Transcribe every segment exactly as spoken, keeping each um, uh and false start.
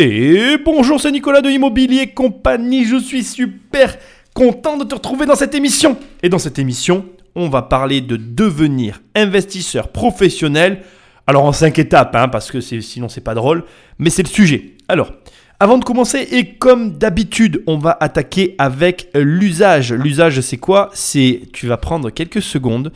Et bonjour, c'est Nicolas de Immobilier Compagnie. Je suis super content de te retrouver dans cette émission. Et dans cette émission, on va parler de devenir investisseur professionnel. Alors en cinq étapes, hein, parce que c'est, sinon c'est pas drôle, mais c'est le sujet. Alors, avant de commencer, et comme d'habitude, on va attaquer avec l'usage. L'usage, c'est quoi ? C'est tu vas prendre quelques secondes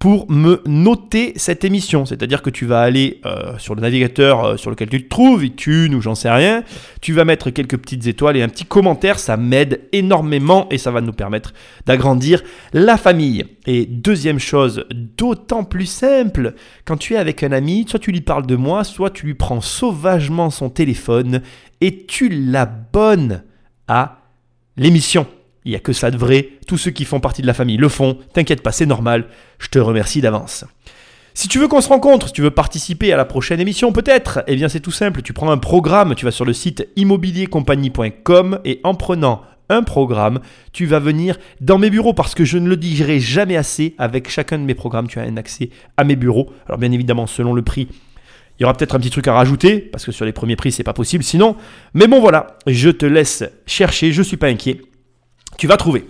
pour me noter cette émission. C'est-à-dire que tu vas aller euh, sur le navigateur euh, sur lequel tu te trouves, iTunes ou j'en sais rien. Tu vas mettre quelques petites étoiles et un petit commentaire. Ça m'aide énormément et ça va nous permettre d'agrandir la famille. Et deuxième chose, d'autant plus simple, quand tu es avec un ami, soit tu lui parles de moi, soit tu lui prends sauvagement son téléphone et tu l'abonnes à l'émission. Il n'y a que ça de vrai. Tous ceux qui font partie de la famille le font. T'inquiète pas, c'est normal. Je te remercie d'avance. Si tu veux qu'on se rencontre, si tu veux participer à la prochaine émission peut-être, eh bien c'est tout simple. Tu prends un programme, tu vas sur le site immobilier compagnie point com et en prenant un programme, tu vas venir dans mes bureaux parce que je ne le dirai jamais assez. Avec chacun de mes programmes, tu as un accès à mes bureaux. Alors bien évidemment, selon le prix, il y aura peut-être un petit truc à rajouter parce que sur les premiers prix, c'est pas possible sinon. Mais bon voilà, je te laisse chercher, je suis pas inquiet. Tu vas trouver.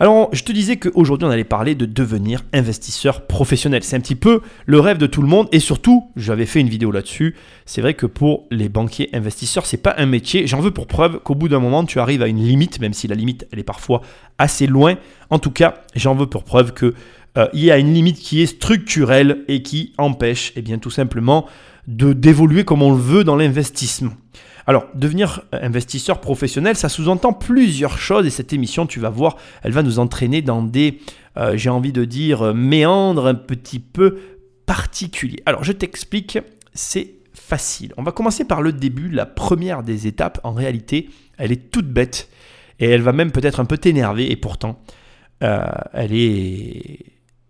Alors, je te disais qu'aujourd'hui, on allait parler de devenir investisseur professionnel. C'est un petit peu le rêve de tout le monde et surtout, j'avais fait une vidéo là-dessus. C'est vrai que pour les banquiers investisseurs, c'est pas un métier. J'en veux pour preuve qu'au bout d'un moment, tu arrives à une limite, même si la limite, elle est parfois assez loin. En tout cas, j'en veux pour preuve que euh, il y a une limite qui est structurelle et qui empêche, eh bien, tout simplement, de d'évoluer comme on le veut dans l'investissement. Alors, devenir investisseur professionnel, ça sous-entend plusieurs choses et cette émission, tu vas voir, elle va nous entraîner dans des, euh, j'ai envie de dire, méandres un petit peu particuliers. Alors, je t'explique, c'est facile. On va commencer par le début, la première des étapes. En réalité, elle est toute bête et elle va même peut-être un peu t'énerver et pourtant, euh, elle est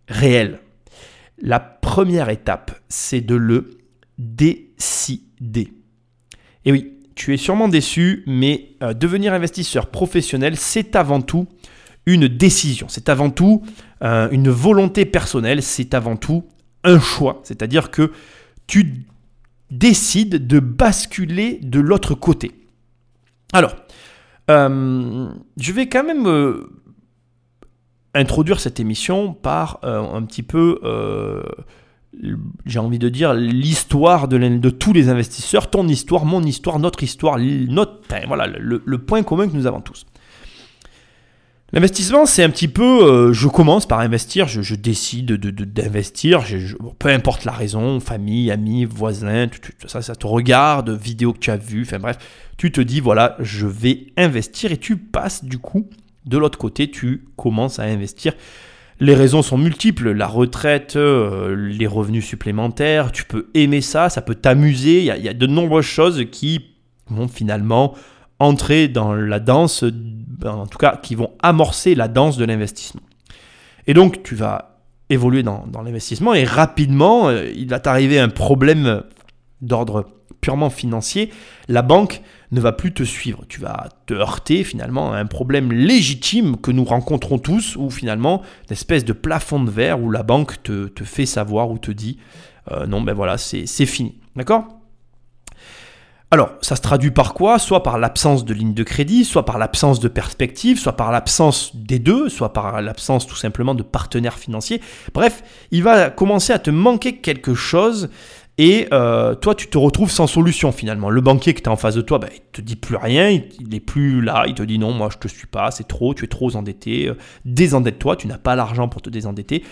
réelle. La première étape, c'est de le décider. Et oui, tu es sûrement déçu, mais euh, devenir investisseur professionnel, c'est avant tout une décision. C'est avant tout euh, une volonté personnelle. C'est avant tout un choix. C'est-à-dire que tu décides de basculer de l'autre côté. Alors, euh, je vais quand même euh, introduire cette émission par euh, un petit peu... Euh, j'ai envie de dire l'histoire de, de tous les investisseurs, ton histoire, mon histoire, notre histoire, notre, voilà, le, le point commun que nous avons tous. L'investissement, c'est un petit peu, euh, je commence par investir, je, je décide de, de, d'investir, je, je, peu importe la raison, famille, amis, voisins, tu, tu, ça, ça te regarde, vidéo que tu as vue, enfin bref, tu te dis voilà, je vais investir et tu passes du coup de l'autre côté, tu commences à investir. Les raisons sont multiples, la retraite, euh, les revenus supplémentaires, tu peux aimer ça, ça peut t'amuser. Il y a, il y a de nombreuses choses qui vont finalement entrer dans la danse, en tout cas qui vont amorcer la danse de l'investissement. Et donc tu vas évoluer dans, dans l'investissement et rapidement, euh, il va t'arriver un problème d'ordre purement financier. La banque ne va plus te suivre. Tu vas te heurter finalement à un problème légitime que nous rencontrons tous où finalement une espèce de plafond de verre où la banque te, te fait savoir ou te dit euh, non ben voilà c'est, c'est fini. D'accord ? Alors ça se traduit par quoi ? Soit par l'absence de ligne de crédit, soit par l'absence de perspective, soit par l'absence des deux, soit par l'absence tout simplement de partenaires financiers. Bref, il va commencer à te manquer quelque chose. Et euh, toi, tu te retrouves sans solution finalement. Le banquier que tu as en face de toi, bah, il ne te dit plus rien, il n'est plus là, il te dit non, moi je ne te suis pas, c'est trop, tu es trop endetté, euh, désendette-toi, tu n'as pas l'argent pour te désendetter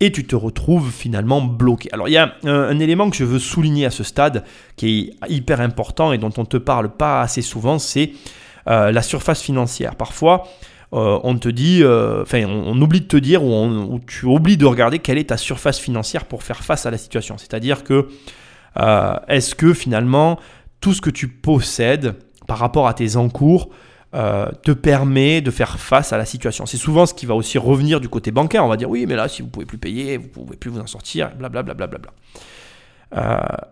et tu te retrouves finalement bloqué. Alors il y a un, un élément que je veux souligner à ce stade qui est hyper important et dont on ne te parle pas assez souvent, c'est euh, la surface financière. Parfois, euh, on te dit, enfin, euh, on, on oublie de te dire ou, on, ou tu oublies de regarder quelle est ta surface financière pour faire face à la situation. C'est-à-dire que euh, est-ce que finalement tout ce que tu possèdes par rapport à tes encours euh, te permet de faire face à la situation. C'est souvent ce qui va aussi revenir du côté bancaire. On va dire oui, mais là, si vous pouvez plus payer, vous pouvez plus vous en sortir, blablabla, blablabla. Euh,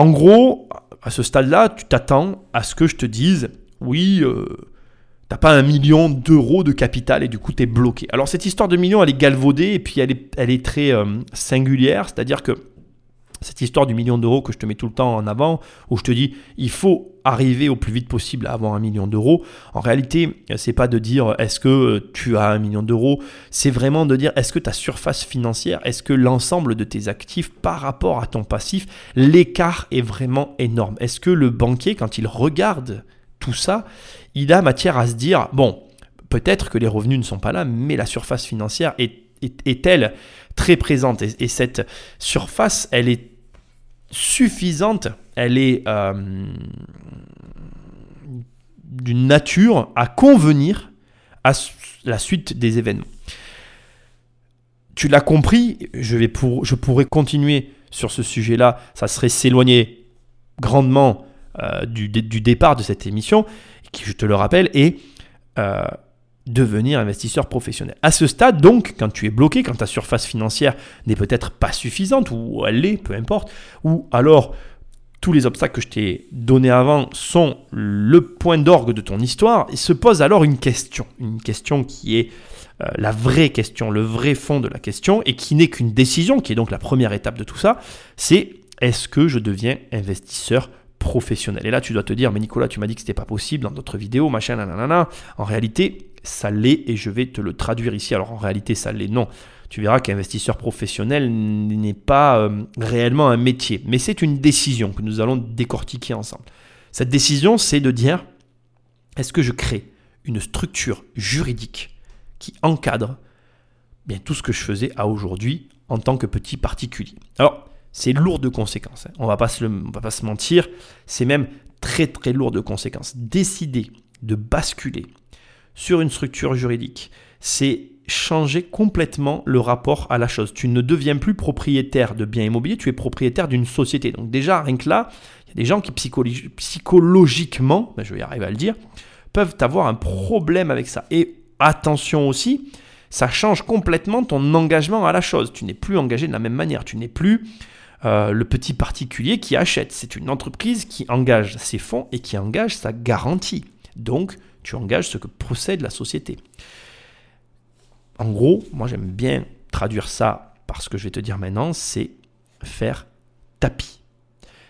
en gros, à ce stade-là, tu t'attends à ce que je te dise oui. Euh, T'as pas un million d'euros de capital et du coup, tu es bloqué. Alors, cette histoire de million, elle est galvaudée et puis elle est, elle est très euh, singulière. C'est-à-dire que cette histoire du million d'euros que je te mets tout le temps en avant, où je te dis, il faut arriver au plus vite possible à avoir un million d'euros. En réalité, c'est pas de dire est-ce que tu as un million d'euros, c'est vraiment de dire est-ce que ta surface financière, est-ce que l'ensemble de tes actifs par rapport à ton passif, l'écart est vraiment énorme. Est-ce que le banquier, quand il regarde tout ça, il a matière à se dire bon, peut-être que les revenus ne sont pas là, mais la surface financière est, est, est-elle très présente et, et cette surface, elle est suffisante, elle est euh, d'une nature à convenir à la suite des événements. Tu l'as compris, je, vais pour, je pourrais continuer sur ce sujet-là, ça serait s'éloigner grandement euh, du, du départ de cette émission, qui, je te le rappelle, est euh, devenir investisseur professionnel. À ce stade, donc, quand tu es bloqué, quand ta surface financière n'est peut-être pas suffisante, ou elle l'est, peu importe, ou alors tous les obstacles que je t'ai donnés avant sont le point d'orgue de ton histoire, il se pose alors une question, une question qui est euh, la vraie question, le vrai fond de la question, et qui n'est qu'une décision, qui est donc la première étape de tout ça, c'est est-ce que je deviens investisseur professionnel ? Et là, tu dois te dire, mais Nicolas, tu m'as dit que ce n'était pas possible dans d'autres vidéos, machin, nanana. En réalité, ça l'est et je vais te le traduire ici. Alors en réalité, ça l'est, non. Tu verras qu'investisseur professionnel n'est pas euh, réellement un métier, mais c'est une décision que nous allons décortiquer ensemble. Cette décision, c'est de dire, est-ce que je crée une structure juridique qui encadre bien tout ce que je faisais à aujourd'hui en tant que petit particulier ? Alors, c'est lourd de conséquences, hein. On va pas se le, on va pas se mentir, c'est même très très lourd de conséquences. Décider de basculer sur une structure juridique, c'est changer complètement le rapport à la chose. Tu ne deviens plus propriétaire de biens immobiliers, tu es propriétaire d'une société. Donc déjà, rien que là, il y a des gens qui psychologi- psychologiquement, ben je vais y arriver à le dire, peuvent avoir un problème avec ça. Et attention aussi, ça change complètement ton engagement à la chose. Tu n'es plus engagé de la même manière, tu n'es plus euh, le petit particulier qui achète. C'est une entreprise qui engage ses fonds et qui engage sa garantie. Donc, tu engages ce que possède la société. En gros, moi j'aime bien traduire ça par ce que je vais te dire maintenant, c'est faire tapis.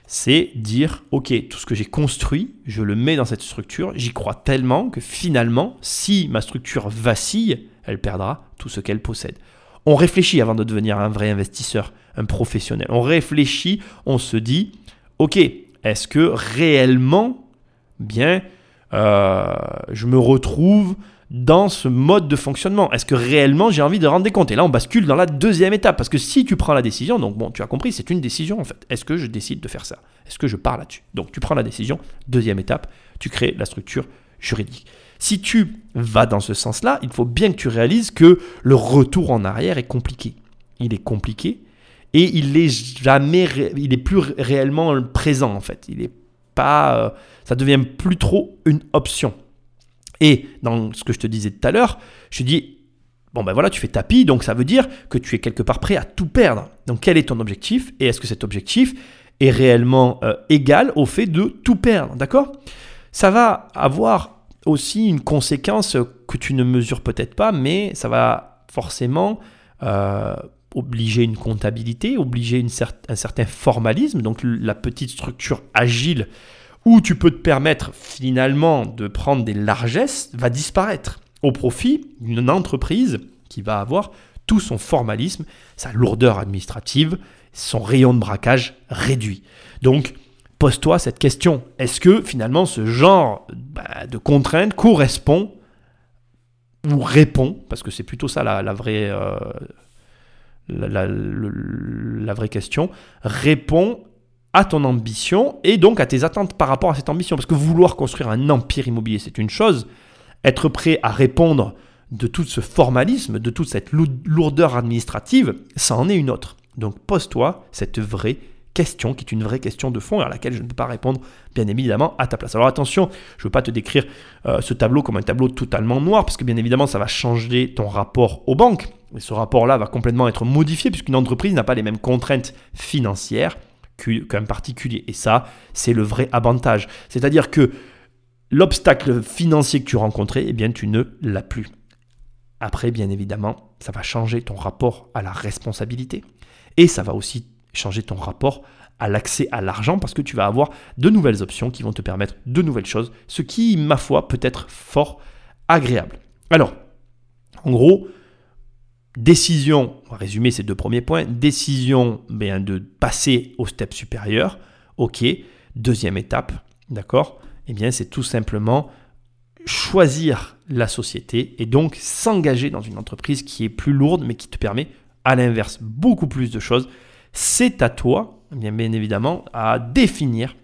C'est dire, ok, tout ce que j'ai construit, je le mets dans cette structure, j'y crois tellement que finalement, si ma structure vacille, elle perdra tout ce qu'elle possède. On réfléchit avant de devenir un vrai investisseur, un professionnel. On réfléchit, on se dit, ok, est-ce que réellement, bien, Euh, je me retrouve dans ce mode de fonctionnement. Est-ce que réellement j'ai envie de rendre des comptes ? Et là, on bascule dans la deuxième étape parce que si tu prends la décision, donc bon, tu as compris, c'est une décision en fait. Est-ce que je décide de faire ça ? Est-ce que je pars là-dessus ? Donc, tu prends la décision. Deuxième étape, tu crées la structure juridique. Si tu vas dans ce sens-là, il faut bien que tu réalises que le retour en arrière est compliqué. Il est compliqué et il est jamais, ré... il est plus réellement présent en fait. Il est Pas, euh, ça devient plus trop une option. Et dans ce que je te disais tout à l'heure, je te dis, bon ben voilà, tu fais tapis, donc ça veut dire que tu es quelque part prêt à tout perdre. Donc quel est ton objectif ? Et est-ce que cet objectif est réellement euh, égal au fait de tout perdre ? D'accord ? Ça va avoir aussi une conséquence que tu ne mesures peut-être pas, mais ça va forcément Euh, obliger une comptabilité, obliger une cer- un certain formalisme, donc la petite structure agile où tu peux te permettre finalement de prendre des largesses va disparaître au profit d'une entreprise qui va avoir tout son formalisme, sa lourdeur administrative, son rayon de braquage réduit. Donc, pose-toi cette question. Est-ce que finalement ce genre bah, de contrainte correspond ou répond, parce que c'est plutôt ça la, la vraie... Euh, La, la, la, la vraie question, répond à ton ambition et donc à tes attentes par rapport à cette ambition. Parce que vouloir construire un empire immobilier, c'est une chose. Être prêt à répondre de tout ce formalisme, de toute cette lourdeur administrative, ça en est une autre. Donc pose-toi cette vraie question qui est une vraie question de fond à laquelle je ne peux pas répondre, bien évidemment, à ta place. Alors attention, je ne veux pas te décrire euh, ce tableau comme un tableau totalement noir parce que bien évidemment, ça va changer ton rapport aux banques. Et ce rapport-là va complètement être modifié puisqu'une entreprise n'a pas les mêmes contraintes financières qu'un particulier. Et ça, c'est le vrai avantage. C'est-à-dire que l'obstacle financier que tu rencontrais, eh bien, tu ne l'as plus. Après, bien évidemment, ça va changer ton rapport à la responsabilité et ça va aussi changer ton rapport à l'accès à l'argent, parce que tu vas avoir de nouvelles options qui vont te permettre de nouvelles choses, ce qui, ma foi, peut être fort agréable. Alors, en gros, décision, on va résumer ces deux premiers points, décision ben, de passer au step supérieur, ok, deuxième étape, d'accord, eh bien c'est tout simplement choisir la société et donc s'engager dans une entreprise qui est plus lourde mais qui te permet à l'inverse beaucoup plus de choses. C'est à toi, eh bien, bien évidemment, à définir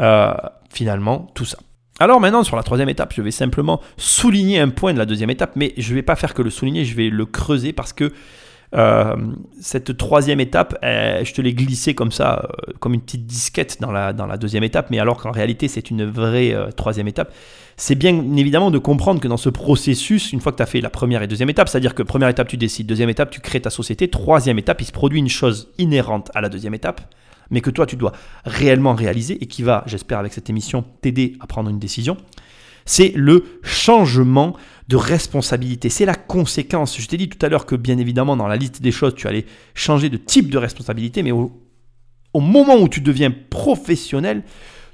euh, finalement tout ça. Alors maintenant, sur la troisième étape, je vais simplement souligner un point de la deuxième étape, mais je ne vais pas faire que le souligner, je vais le creuser parce que euh, cette troisième étape, euh, je te l'ai glissée comme ça, euh, comme une petite disquette dans la, dans la deuxième étape, mais alors qu'en réalité, c'est une vraie euh, troisième étape. C'est bien évidemment de comprendre que dans ce processus, une fois que tu as fait la première et deuxième étape, c'est-à-dire que première étape, tu décides, deuxième étape, tu crées ta société, troisième étape, il se produit une chose inhérente à la deuxième étape, mais que toi, tu dois réellement réaliser et qui va, j'espère, avec cette émission, t'aider à prendre une décision, c'est le changement de responsabilité. C'est la conséquence. Je t'ai dit tout à l'heure que, bien évidemment, dans la liste des choses, tu allais changer de type de responsabilité, mais au, au moment où tu deviens professionnel,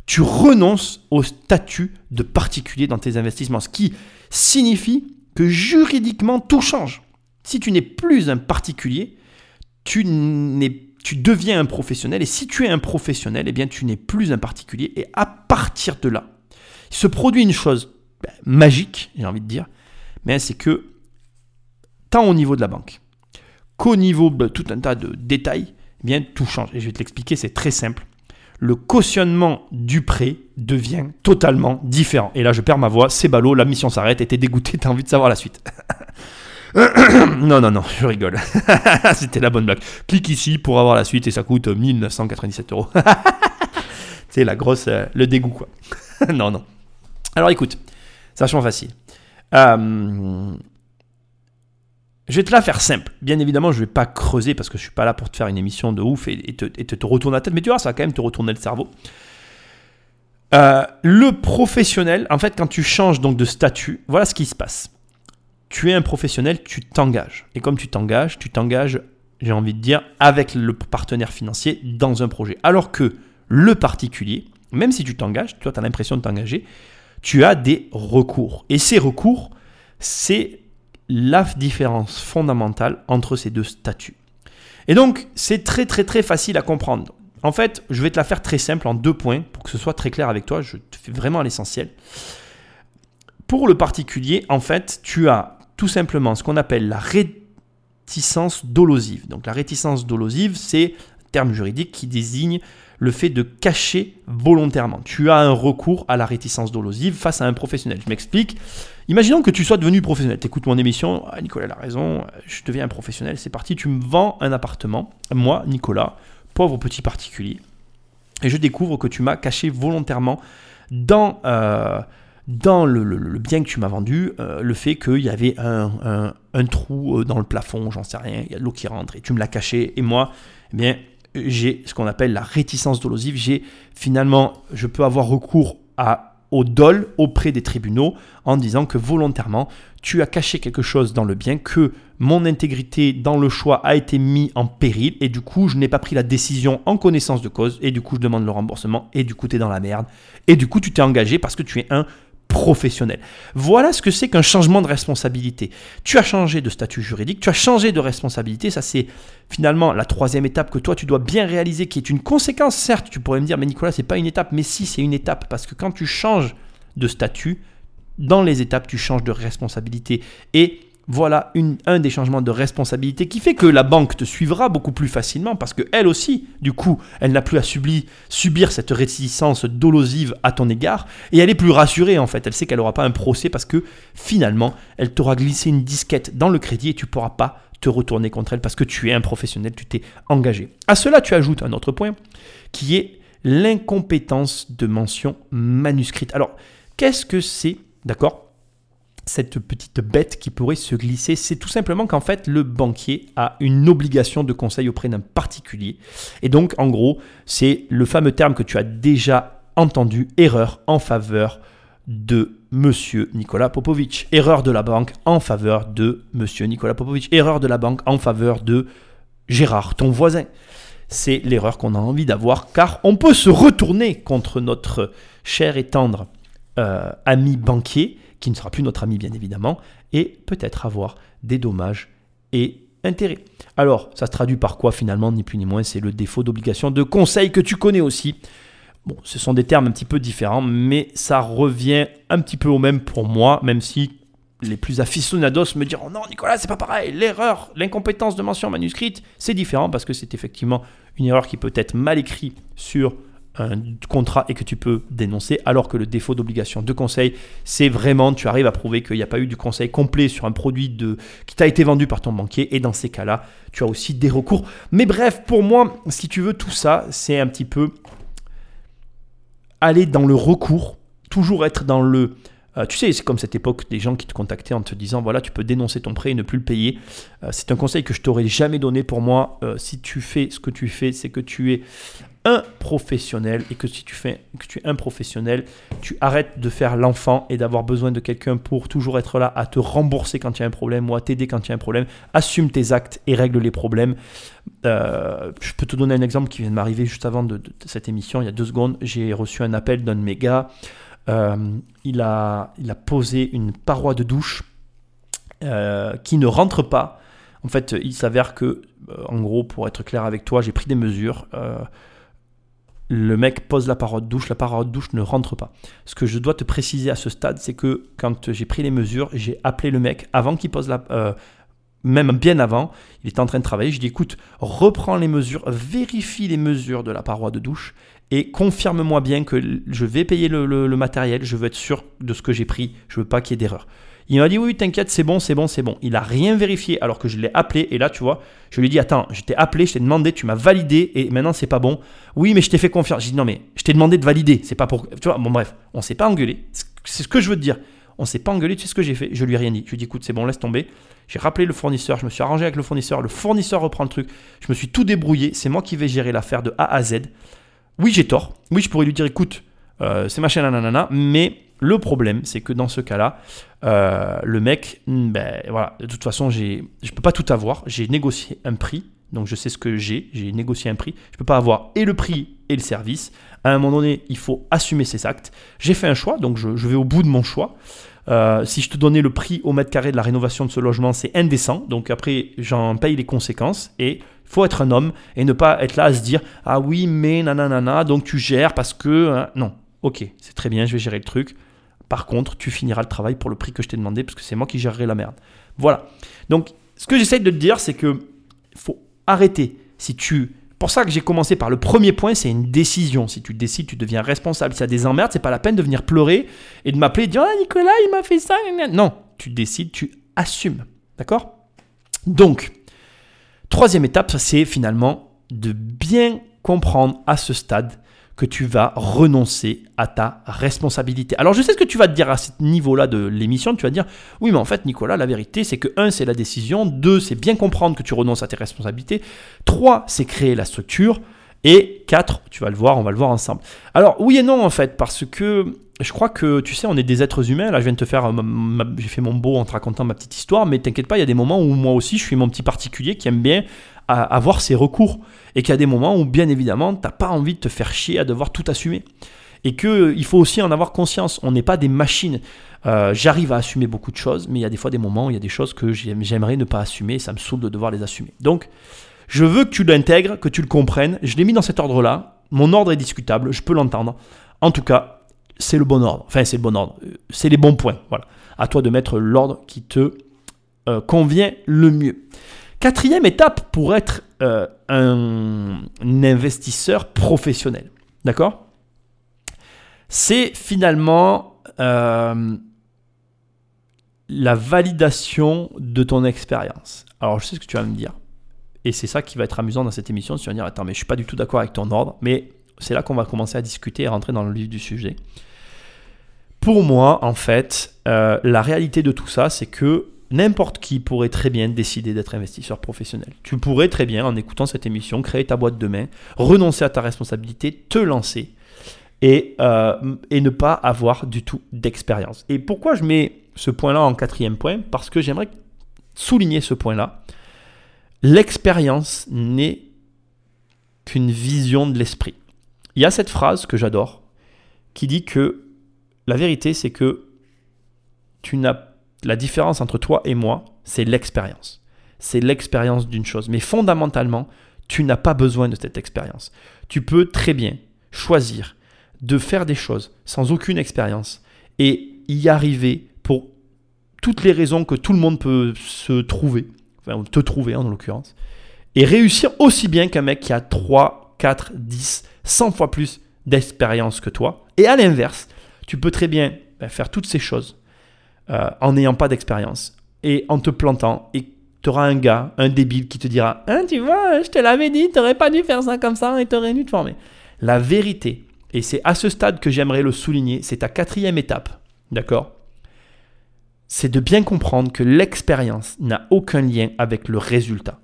tu renonces au statut de particulier dans tes investissements, ce qui signifie que juridiquement, tout change. Si tu n'es plus un particulier, tu n'es plus Tu deviens un professionnel et si tu es un professionnel, eh bien, tu n'es plus un particulier. Et à partir de là, il se produit une chose ben, magique, j'ai envie de dire, mais c'est que tant au niveau de la banque qu'au niveau de tout un tas de détails, eh bien, tout change. Et je vais te l'expliquer, c'est très simple. Le cautionnement du prêt devient totalement différent. Et là, je perds ma voix, c'est ballot, la mission s'arrête et t'es dégoûté, t'as envie de savoir la suite. Non, non, non, je rigole. C'était la bonne blague. Clique ici pour avoir la suite et ça coûte mille neuf cent quatre-vingt-dix-sept euros. C'est la grosse, euh, le dégoût quoi. Non, non. Alors écoute, c'est vachement facile. Euh, je vais te la faire simple. Bien évidemment, je ne vais pas creuser parce que je ne suis pas là pour te faire une émission de ouf et, et, te, et te, te retourner la tête. Mais tu vois, ça va quand même te retourner le cerveau. Euh, le professionnel, en fait, quand tu changes donc de statut, voilà ce qui se passe. Tu es un professionnel, tu t'engages. Et comme tu t'engages, tu t'engages, j'ai envie de dire, avec le partenaire financier dans un projet. Alors que le particulier, même si tu t'engages, toi, tu as l'impression de t'engager, tu as des recours. Et ces recours, c'est la différence fondamentale entre ces deux statuts. Et donc, c'est très, très, très facile à comprendre. En fait, je vais te la faire très simple en deux points pour que ce soit très clair avec toi. Je te fais vraiment à l'essentiel. Pour le particulier, en fait, tu as tout simplement ce qu'on appelle la réticence dolosive. Donc la réticence dolosive, c'est un terme juridique qui désigne le fait de cacher volontairement. Tu as un recours à la réticence dolosive face à un professionnel. Je m'explique. Imaginons que tu sois devenu professionnel. Tu écoutes mon émission, ah, Nicolas a raison, je deviens un professionnel, c'est parti, tu me vends un appartement. Moi, Nicolas, pauvre petit particulier, et je découvre que tu m'as caché volontairement dans... Euh, dans le, le, le bien que tu m'as vendu, euh, le fait qu'il y avait un, un, un trou dans le plafond, j'en sais rien, il y a de l'eau qui rentre et tu me l'as caché. Et moi, eh bien, j'ai ce qu'on appelle la réticence dolosive. J'ai finalement, je peux avoir recours à, au dol auprès des tribunaux en disant que volontairement, tu as caché quelque chose dans le bien, que mon intégrité dans le choix a été mise en péril et du coup, je n'ai pas pris la décision en connaissance de cause et du coup, je demande le remboursement et du coup, tu es dans la merde. Et du coup, tu t'es engagé parce que tu es un professionnel. Voilà ce que c'est qu'un changement de responsabilité. Tu as changé de statut juridique, tu as changé de responsabilité. Ça, c'est finalement la troisième étape que toi, tu dois bien réaliser, qui est une conséquence. Certes, tu pourrais me dire, mais Nicolas, c'est pas une étape. Mais si, c'est une étape parce que quand tu changes de statut, dans les étapes, tu changes de responsabilité. Et voilà une, un des changements de responsabilité qui fait que la banque te suivra beaucoup plus facilement parce qu'elle aussi, du coup, elle n'a plus à subir, subir cette réticence dolosive à ton égard et elle est plus rassurée en fait. Elle sait qu'elle n'aura pas un procès parce que finalement, elle t'aura glissé une disquette dans le crédit et tu ne pourras pas te retourner contre elle parce que tu es un professionnel, tu t'es engagé. À cela, tu ajoutes un autre point qui est l'incompétence de mention manuscrite. Alors, qu'est-ce que c'est, d'accord ? Cette petite bête qui pourrait se glisser, c'est tout simplement qu'en fait, le banquier a une obligation de conseil auprès d'un particulier. Et donc, en gros, c'est le fameux terme que tu as déjà entendu, erreur en faveur de Monsieur Nicolas Popovic. Erreur de la banque en faveur de Monsieur Nicolas Popovic. Erreur de la banque en faveur de Gérard, ton voisin. C'est l'erreur qu'on a envie d'avoir, car on peut se retourner contre notre cher et tendre euh, ami banquier, qui ne sera plus notre ami bien évidemment, et peut-être avoir des dommages et intérêts. Alors, ça se traduit par quoi finalement, ni plus ni moins, c'est le défaut d'obligation de conseil que tu connais aussi. Bon, ce sont des termes un petit peu différents, mais ça revient un petit peu au même pour moi, même si les plus aficionados me diront « Non, Nicolas, c'est pas pareil, l'erreur, l'incompétence de mention manuscrite, c'est différent parce que c'est effectivement une erreur qui peut être mal écrite sur un contrat et que tu peux dénoncer, alors que le défaut d'obligation de conseil, c'est vraiment, tu arrives à prouver qu'il n'y a pas eu du conseil complet sur un produit de, qui t'a été vendu par ton banquier, et dans ces cas-là, tu as aussi des recours. Mais bref, pour moi, si tu veux, tout ça, c'est un petit peu aller dans le recours, toujours être dans le... Euh, tu sais, c'est comme cette époque des gens qui te contactaient en te disant « Voilà, tu peux dénoncer ton prêt et ne plus le payer. Euh, » C'est un conseil que je t'aurais jamais donné pour moi. Euh, si tu fais ce que tu fais, c'est que tu es un professionnel et que si tu fais que tu es un professionnel, tu arrêtes de faire l'enfant et d'avoir besoin de quelqu'un pour toujours être là à te rembourser quand il y a un problème ou à t'aider quand il y a un problème. Assume tes actes et règle les problèmes. Euh, je peux te donner un exemple qui vient de m'arriver juste avant de, de, de cette émission. Il y a deux secondes, j'ai reçu un appel d'un de mes gars. Euh, il, a, il a posé une paroi de douche euh, qui ne rentre pas. En fait, il s'avère que, euh, en gros, pour être clair avec toi, j'ai pris des mesures. Euh, le mec pose la paroi de douche, la paroi de douche ne rentre pas. Ce que je dois te préciser à ce stade, c'est que quand j'ai pris les mesures, j'ai appelé le mec avant qu'il pose la... Euh, même bien avant, il était en train de travailler. Je lui ai dit, écoute, reprends les mesures, vérifie les mesures de la paroi de douche et confirme-moi bien que je vais payer le, le, le matériel, je veux être sûr de ce que j'ai pris, je veux pas qu'il y ait d'erreur. Il m'a dit, oui, t'inquiète, c'est bon, c'est bon, c'est bon. Il n'a rien vérifié alors que je l'ai appelé et là, tu vois, je lui ai dit, attends, je t'ai appelé, je t'ai demandé, tu m'as validé et maintenant, c'est pas bon. Oui, mais je t'ai fait confiance. J'ai dit, non, mais je t'ai demandé de valider, c'est pas pour... Tu vois, bon bref, on s'est pas engueulé, c'est ce que je veux te dire. On s'est pas engueulé, tu sais ce que j'ai fait? Je lui ai rien dit. Je lui ai dit, écoute, c'est bon, laisse tomber. J'ai rappelé le fournisseur, je me suis arrangé avec le fournisseur, le fournisseur reprend le truc. Je me suis tout débrouillé, c'est moi qui vais gérer l'affaire de A à Z. Oui, j'ai tort. Oui, je pourrais lui dire, écoute, euh, c'est machin, nanana, mais le problème, c'est que dans ce cas-là, euh, le mec, ben voilà, de toute façon, j'ai, je peux pas tout avoir. J'ai négocié un prix, donc je sais ce que j'ai, j'ai négocié un prix. Je peux pas avoir et le prix et le service. À un moment donné, il faut assumer ses actes. J'ai fait un choix, donc je, je vais au bout de mon choix. Euh, si je te donnais le prix au mètre carré de la rénovation de ce logement, c'est indécent. Donc après, j'en paye les conséquences. Et il faut être un homme et ne pas être là à se dire « Ah oui, mais nanana, donc tu gères parce que… Hein. » Non, ok, c'est très bien, je vais gérer le truc. Par contre, tu finiras le travail pour le prix que je t'ai demandé parce que c'est moi qui gérerai la merde. Voilà. Donc, ce que j'essaie de te dire, c'est qu'il faut arrêter si tu… C'est pour ça que j'ai commencé par le premier point, c'est une décision. Si tu décides, tu deviens responsable. Si tu as des emmerdes, c'est pas la peine de venir pleurer et de m'appeler et de dire « Ah Nicolas, il m'a fait ça !» Non, tu décides, tu assumes. D'accord ? Donc, troisième étape, c'est finalement de bien comprendre à ce stade que tu vas renoncer à ta responsabilité. Alors, je sais ce que tu vas te dire à ce niveau-là de l'émission. Tu vas te dire, oui, mais en fait, Nicolas, la vérité, c'est que un, c'est la décision. Deux, c'est bien comprendre que tu renonces à tes responsabilités. Trois, c'est créer la structure. Et quatre, tu vas le voir, on va le voir ensemble. Alors, oui et non, en fait, parce que je crois que, tu sais, on est des êtres humains. Là, je viens de te faire, ma, ma, j'ai fait mon beau en te racontant ma petite histoire, mais t'inquiète pas, il y a des moments où moi aussi, je suis mon petit particulier qui aime bien à avoir ses recours et qu'il y a des moments où bien évidemment tu n'as pas envie de te faire chier à devoir tout assumer et qu'il faut aussi en avoir conscience, on n'est pas des machines. Euh, j'arrive à assumer beaucoup de choses mais il y a des fois des moments où il y a des choses que j'aimerais ne pas assumer et ça me saoule de devoir les assumer. Donc je veux que tu l'intègres, que tu le comprennes, je l'ai mis dans cet ordre là, mon ordre est discutable, je peux l'entendre, en tout cas c'est le bon ordre, enfin c'est le bon ordre, c'est les bons points, voilà. À toi de mettre l'ordre qui te euh, convient le mieux. Quatrième étape pour être euh, un, un investisseur professionnel, d'accord ? C'est finalement euh, la validation de ton expérience. Alors, je sais ce que tu vas me dire. Et c'est ça qui va être amusant dans cette émission. Tu vas me dire, attends, mais je ne suis pas du tout d'accord avec ton ordre. Mais c'est là qu'on va commencer à discuter et rentrer dans le vif du sujet. Pour moi, en fait, euh, la réalité de tout ça, c'est que n'importe qui pourrait très bien décider d'être investisseur professionnel. Tu pourrais très bien, en écoutant cette émission, créer ta boîte demain, renoncer à ta responsabilité, te lancer et, euh, et ne pas avoir du tout d'expérience. Et pourquoi je mets ce point-là en quatrième point ? Parce que j'aimerais souligner ce point-là. L'expérience n'est qu'une vision de l'esprit. Il y a cette phrase que j'adore qui dit que la vérité, c'est que tu n'as la différence entre toi et moi, c'est l'expérience. C'est l'expérience d'une chose. Mais fondamentalement, tu n'as pas besoin de cette expérience. Tu peux très bien choisir de faire des choses sans aucune expérience et y arriver pour toutes les raisons que tout le monde peut se trouver, enfin te trouver en l'occurrence, et réussir aussi bien qu'un mec qui a trois, quatre, dix, cent fois plus d'expérience que toi. Et à l'inverse, tu peux très bien ben, faire toutes ces choses euh, en n'ayant pas d'expérience et en te plantant, et tu auras un gars, un débile qui te dira « Hein, tu vois, je te l'avais dit, tu n'aurais pas dû faire ça comme ça et tu aurais dû te former. » La vérité, et c'est à ce stade que j'aimerais le souligner, c'est ta quatrième étape, d'accord ? C'est de bien comprendre que l'expérience n'a aucun lien avec le résultat.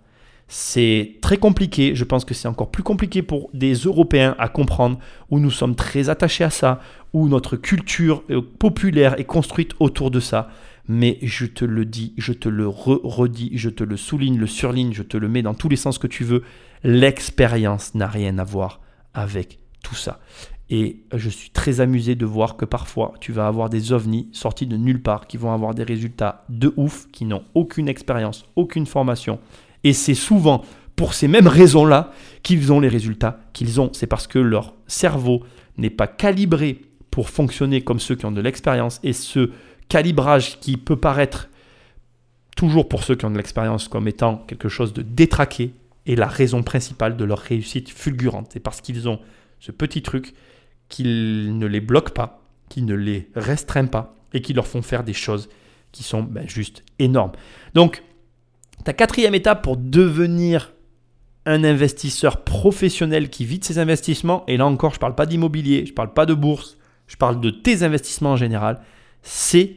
C'est très compliqué, je pense que c'est encore plus compliqué pour des Européens à comprendre, où nous sommes très attachés à ça, où notre culture populaire est construite autour de ça. Mais je te le dis, je te le redis, je te le souligne, le surligne, je te le mets dans tous les sens que tu veux, l'expérience n'a rien à voir avec tout ça. Et je suis très amusé de voir que parfois, tu vas avoir des ovnis sortis de nulle part qui vont avoir des résultats de ouf, qui n'ont aucune expérience, aucune formation. Et c'est souvent pour ces mêmes raisons-là qu'ils ont les résultats qu'ils ont. C'est parce que leur cerveau n'est pas calibré pour fonctionner comme ceux qui ont de l'expérience. Et ce calibrage qui peut paraître toujours pour ceux qui ont de l'expérience comme étant quelque chose de détraqué est la raison principale de leur réussite fulgurante. C'est parce qu'ils ont ce petit truc qu'ils ne les bloquent pas, qu'ils ne les restreignent pas et qui leur font faire des choses qui sont ben, juste énormes. Donc, ta quatrième étape pour devenir un investisseur professionnel qui vide ses investissements, et là encore, je ne parle pas d'immobilier, je ne parle pas de bourse, je parle de tes investissements en général, c'est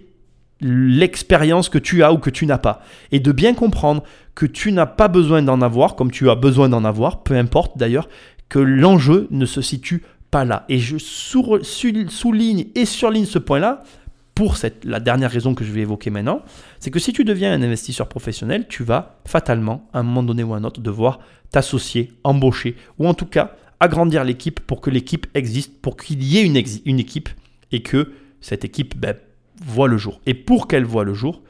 l'expérience que tu as ou que tu n'as pas. Et de bien comprendre que tu n'as pas besoin d'en avoir, comme tu as besoin d'en avoir, peu importe d'ailleurs, que l'enjeu ne se situe pas là. Et je souligne et surligne ce point-là pour cette, la dernière raison que je vais évoquer maintenant, c'est que si tu deviens un investisseur professionnel, tu vas fatalement, à un moment donné ou à un autre, devoir t'associer, embaucher, ou en tout cas, agrandir l'équipe pour que l'équipe existe, pour qu'il y ait une, exi- une équipe et que cette équipe ben, voit le jour. Et pour qu'elle voit le jour,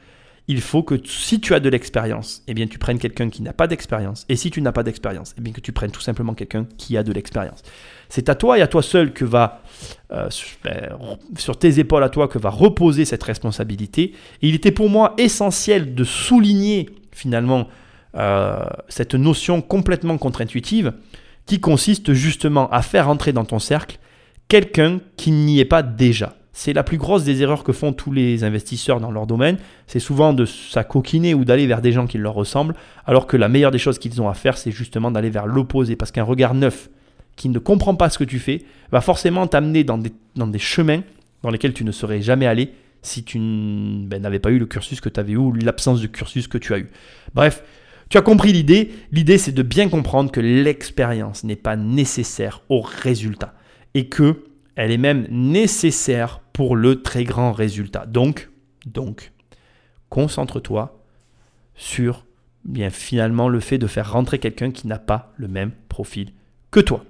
il faut que si tu as de l'expérience, eh bien, tu prennes quelqu'un qui n'a pas d'expérience. Et si tu n'as pas d'expérience, eh bien, que tu prennes tout simplement quelqu'un qui a de l'expérience. C'est à toi et à toi seul que va, euh, sur tes épaules à toi, que va reposer cette responsabilité. Et il était pour moi essentiel de souligner finalement euh, cette notion complètement contre-intuitive qui consiste justement à faire entrer dans ton cercle quelqu'un qui n'y est pas déjà. C'est la plus grosse des erreurs que font tous les investisseurs dans leur domaine. C'est souvent de s'acoquiner ou d'aller vers des gens qui leur ressemblent, alors que la meilleure des choses qu'ils ont à faire, c'est justement d'aller vers l'opposé. Parce qu'un regard neuf qui ne comprend pas ce que tu fais va forcément t'amener dans des, dans des chemins dans lesquels tu ne serais jamais allé si tu ben, n'avais pas eu le cursus que tu avais eu ou l'absence de cursus que tu as eu. Bref, tu as compris l'idée. L'idée, c'est de bien comprendre que l'expérience n'est pas nécessaire au résultat et que elle est même nécessaire pour le très grand résultat. Donc, donc, concentre-toi sur bien finalement le fait de faire rentrer quelqu'un qui n'a pas le même profil que toi.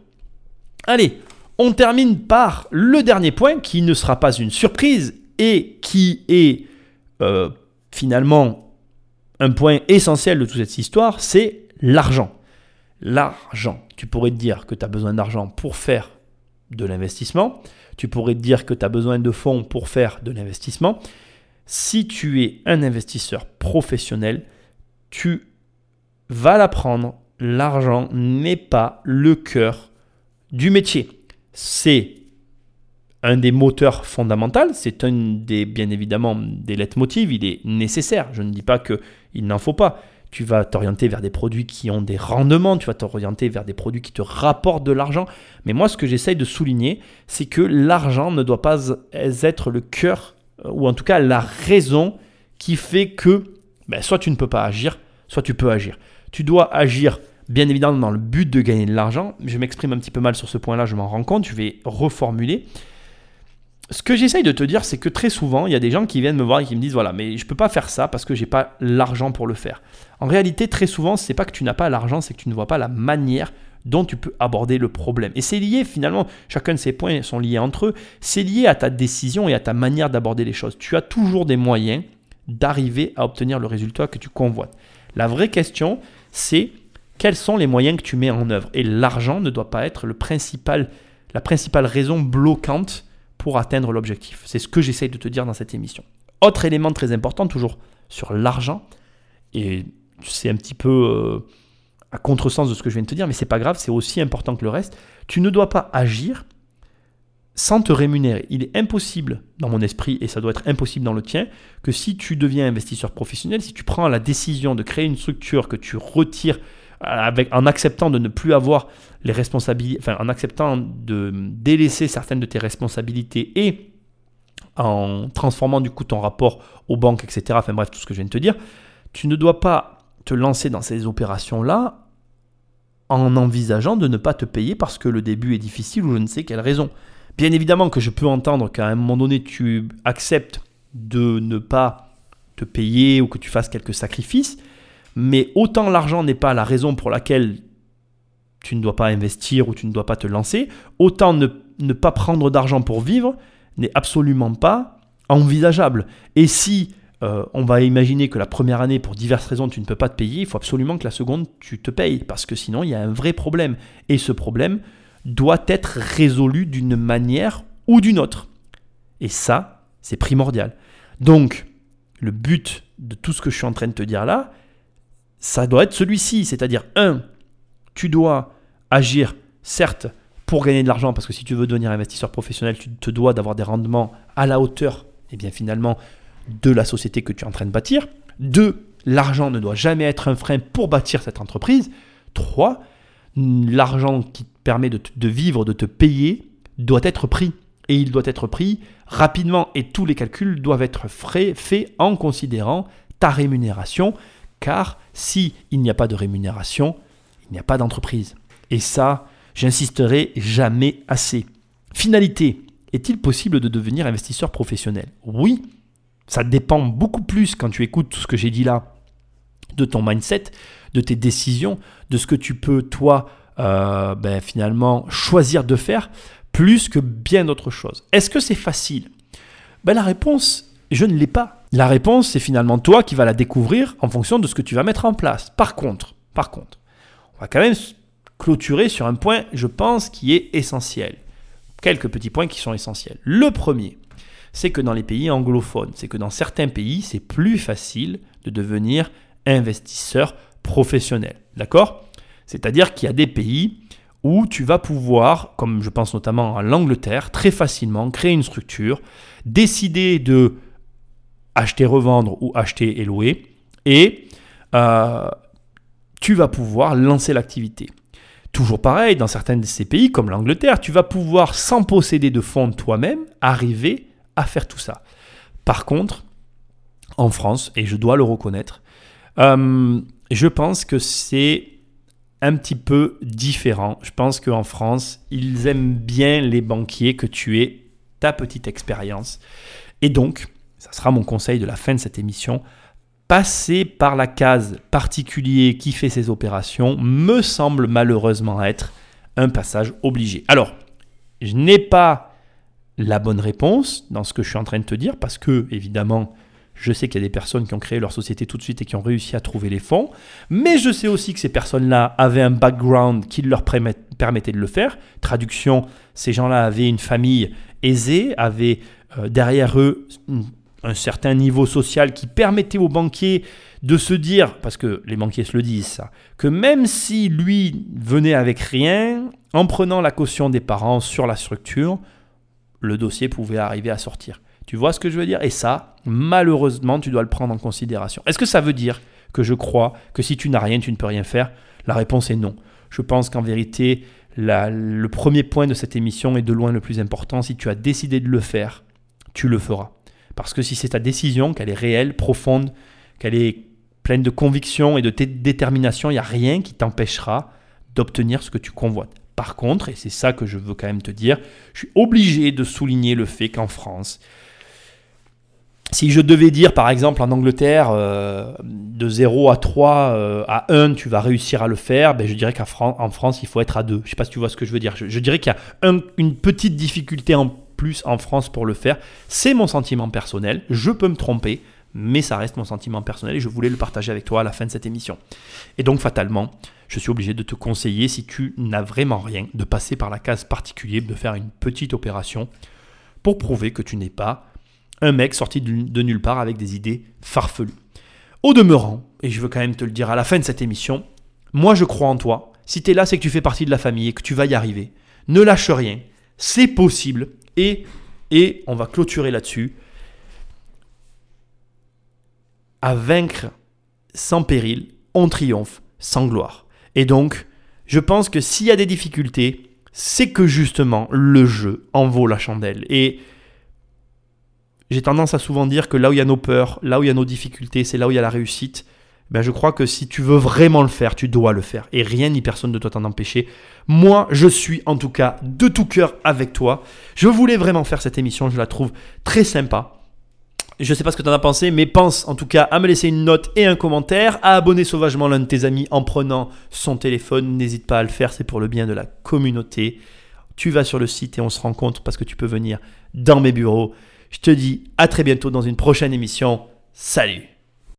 Allez, on termine par le dernier point qui ne sera pas une surprise et qui est euh, finalement un point essentiel de toute cette histoire, c'est l'argent. L'argent. Tu pourrais te dire que tu as besoin d'argent pour faire de l'investissement. Tu pourrais te dire que tu as besoin de fonds pour faire de l'investissement. Si tu es un investisseur professionnel, tu vas l'apprendre. L'argent n'est pas le cœur du métier. C'est un des moteurs fondamentaux. C'est un des, bien évidemment, des leitmotivs. Il est nécessaire. Je ne dis pas qu'il n'en faut pas. Tu vas t'orienter vers des produits qui ont des rendements, tu vas t'orienter vers des produits qui te rapportent de l'argent. Mais moi, ce que j'essaye de souligner, c'est que l'argent ne doit pas être le cœur, ou en tout cas la raison qui fait que ben, soit tu ne peux pas agir, soit tu peux agir. Tu dois agir, bien évidemment, dans le but de gagner de l'argent. Je m'exprime un petit peu mal sur ce point-là, je m'en rends compte, je vais reformuler. Ce que j'essaye de te dire, c'est que très souvent, il y a des gens qui viennent me voir et qui me disent « Voilà, mais je ne peux pas faire ça parce que je n'ai pas l'argent pour le faire. » En réalité, très souvent, ce n'est pas que tu n'as pas l'argent, c'est que tu ne vois pas la manière dont tu peux aborder le problème. Et c'est lié finalement, chacun de ces points sont liés entre eux, c'est lié à ta décision et à ta manière d'aborder les choses. Tu as toujours des moyens d'arriver à obtenir le résultat que tu convoites. La vraie question, c'est quels sont les moyens que tu mets en œuvre. Et l'argent ne doit pas être le principal, la principale raison bloquante pour atteindre l'objectif. C'est ce que j'essaye de te dire dans cette émission. Autre élément très important, toujours sur l'argent, et c'est un petit peu euh, à contresens de ce que je viens de te dire, mais c'est pas grave, c'est aussi important que le reste. Tu ne dois pas agir sans te rémunérer. Il est impossible dans mon esprit, et ça doit être impossible dans le tien, que si tu deviens investisseur professionnel, si tu prends la décision de créer une structure que tu retires avec, en acceptant de ne plus avoir les responsabilités, enfin en acceptant de délaisser certaines de tes responsabilités et en transformant du coup ton rapport aux banques, et cetera. Enfin bref, tout ce que je viens de te dire, tu ne dois pas te lancer dans ces opérations-là en envisageant de ne pas te payer parce que le début est difficile ou je ne sais quelle raison. Bien évidemment que je peux entendre qu'à un moment donné, tu acceptes de ne pas te payer ou que tu fasses quelques sacrifices, mais autant l'argent n'est pas la raison pour laquelle tu ne dois pas investir ou tu ne dois pas te lancer, autant ne, ne pas prendre d'argent pour vivre n'est absolument pas envisageable. Et si euh, on va imaginer que la première année, pour diverses raisons, tu ne peux pas te payer, il faut absolument que la seconde, tu te payes parce que sinon, il y a un vrai problème. Et ce problème doit être résolu d'une manière ou d'une autre. Et ça, c'est primordial. Donc, le but de tout ce que je suis en train de te dire là, ça doit être celui-ci. C'est-à-dire, un, tu dois agir, certes, pour gagner de l'argent, parce que si tu veux devenir investisseur professionnel, tu te dois d'avoir des rendements à la hauteur, et bien finalement, de la société que tu es en train de bâtir. Deux, l'argent ne doit jamais être un frein pour bâtir cette entreprise. Trois, l'argent qui te permet de, te, de vivre, de te payer, doit être pris. Et il doit être pris rapidement. Et tous les calculs doivent être faits en considérant ta rémunération. Car s'il n'y a pas de rémunération, il n'y a pas d'entreprise. Et ça, j'insisterai jamais assez. Finalité, est-il possible de devenir investisseur professionnel ? Oui, ça dépend beaucoup plus quand tu écoutes tout ce que j'ai dit là, de ton mindset, de tes décisions, de ce que tu peux, toi, euh, ben, finalement, choisir de faire, plus que bien d'autres choses. Est-ce que c'est facile ? Ben, la réponse, je ne l'ai pas. La réponse, c'est finalement toi qui vas la découvrir en fonction de ce que tu vas mettre en place. Par contre, par contre, on va quand même clôturer sur un point, je pense, qui est essentiel. Quelques petits points qui sont essentiels. Le premier, c'est que dans les pays anglophones, c'est que dans certains pays, c'est plus facile de devenir investisseur professionnel, d'accord ? C'est-à-dire qu'il y a des pays où tu vas pouvoir, comme je pense notamment à l'Angleterre, très facilement créer une structure, décider de acheter, revendre ou acheter et louer, et euh, tu vas pouvoir lancer l'activité. Toujours pareil, dans certains de ces pays, comme l'Angleterre, tu vas pouvoir, sans posséder de fonds toi-même, arriver à faire tout ça. Par contre, en France, et je dois le reconnaître, Euh, je pense que c'est un petit peu différent. Je pense qu'en France, ils aiment bien les banquiers que tu aies ta petite expérience. Et donc, ça sera mon conseil de la fin de cette émission, passer par la case particulier qui fait ses opérations me semble malheureusement être un passage obligé. Alors, je n'ai pas la bonne réponse dans ce que je suis en train de te dire parce que, évidemment, je sais qu'il y a des personnes qui ont créé leur société tout de suite et qui ont réussi à trouver les fonds. Mais je sais aussi que ces personnes-là avaient un background qui leur permettait de le faire. Traduction, ces gens-là avaient une famille aisée, avaient derrière eux un certain niveau social qui permettait aux banquiers de se dire, parce que les banquiers se le disent ça, que même si lui venait avec rien, en prenant la caution des parents sur la structure, le dossier pouvait arriver à sortir. Tu vois ce que je veux dire ? Et ça, malheureusement, tu dois le prendre en considération. Est-ce que ça veut dire que je crois que si tu n'as rien, tu ne peux rien faire ? La réponse est non. Je pense qu'en vérité, la, le premier point de cette émission est de loin le plus important. Si tu as décidé de le faire, tu le feras. Parce que si c'est ta décision, qu'elle est réelle, profonde, qu'elle est pleine de conviction et de détermination, il n'y a rien qui t'empêchera d'obtenir ce que tu convoites. Par contre, et c'est ça que je veux quand même te dire, je suis obligé de souligner le fait qu'en France, Si je devais dire, par exemple, en Angleterre, euh, de zéro à trois, euh, à un, tu vas réussir à le faire, ben je dirais qu'en Fran- en France, il faut être à deux. Je ne sais pas si tu vois ce que je veux dire. Je, je dirais qu'il y a un, une petite difficulté en plus en France pour le faire. C'est mon sentiment personnel. Je peux me tromper, mais ça reste mon sentiment personnel et je voulais le partager avec toi à la fin de cette émission. Et donc, fatalement, je suis obligé de te conseiller, si tu n'as vraiment rien, de passer par la case particulier, de faire une petite opération pour prouver que tu n'es pas un mec sorti de nulle part avec des idées farfelues. Au demeurant, et je veux quand même te le dire à la fin de cette émission, moi je crois en toi. Si tu es là, c'est que tu fais partie de la famille et que tu vas y arriver. Ne lâche rien, c'est possible. Et, et on va clôturer là-dessus. À vaincre sans péril, on triomphe sans gloire. Et donc, je pense que s'il y a des difficultés, c'est que justement le jeu en vaut la chandelle. Et j'ai tendance à souvent dire que là où il y a nos peurs, là où il y a nos difficultés, c'est là où il y a la réussite. Ben je crois que si tu veux vraiment le faire, tu dois le faire. Et rien ni personne ne doit t'en empêcher. Moi, je suis en tout cas de tout cœur avec toi. Je voulais vraiment faire cette émission, je la trouve très sympa. Je ne sais pas ce que tu en as pensé, mais pense en tout cas à me laisser une note et un commentaire, à abonner sauvagement l'un de tes amis en prenant son téléphone. N'hésite pas à le faire, c'est pour le bien de la communauté. Tu vas sur le site et on se rencontre parce que tu peux venir dans mes bureaux. Je te dis à très bientôt dans une prochaine émission. Salut!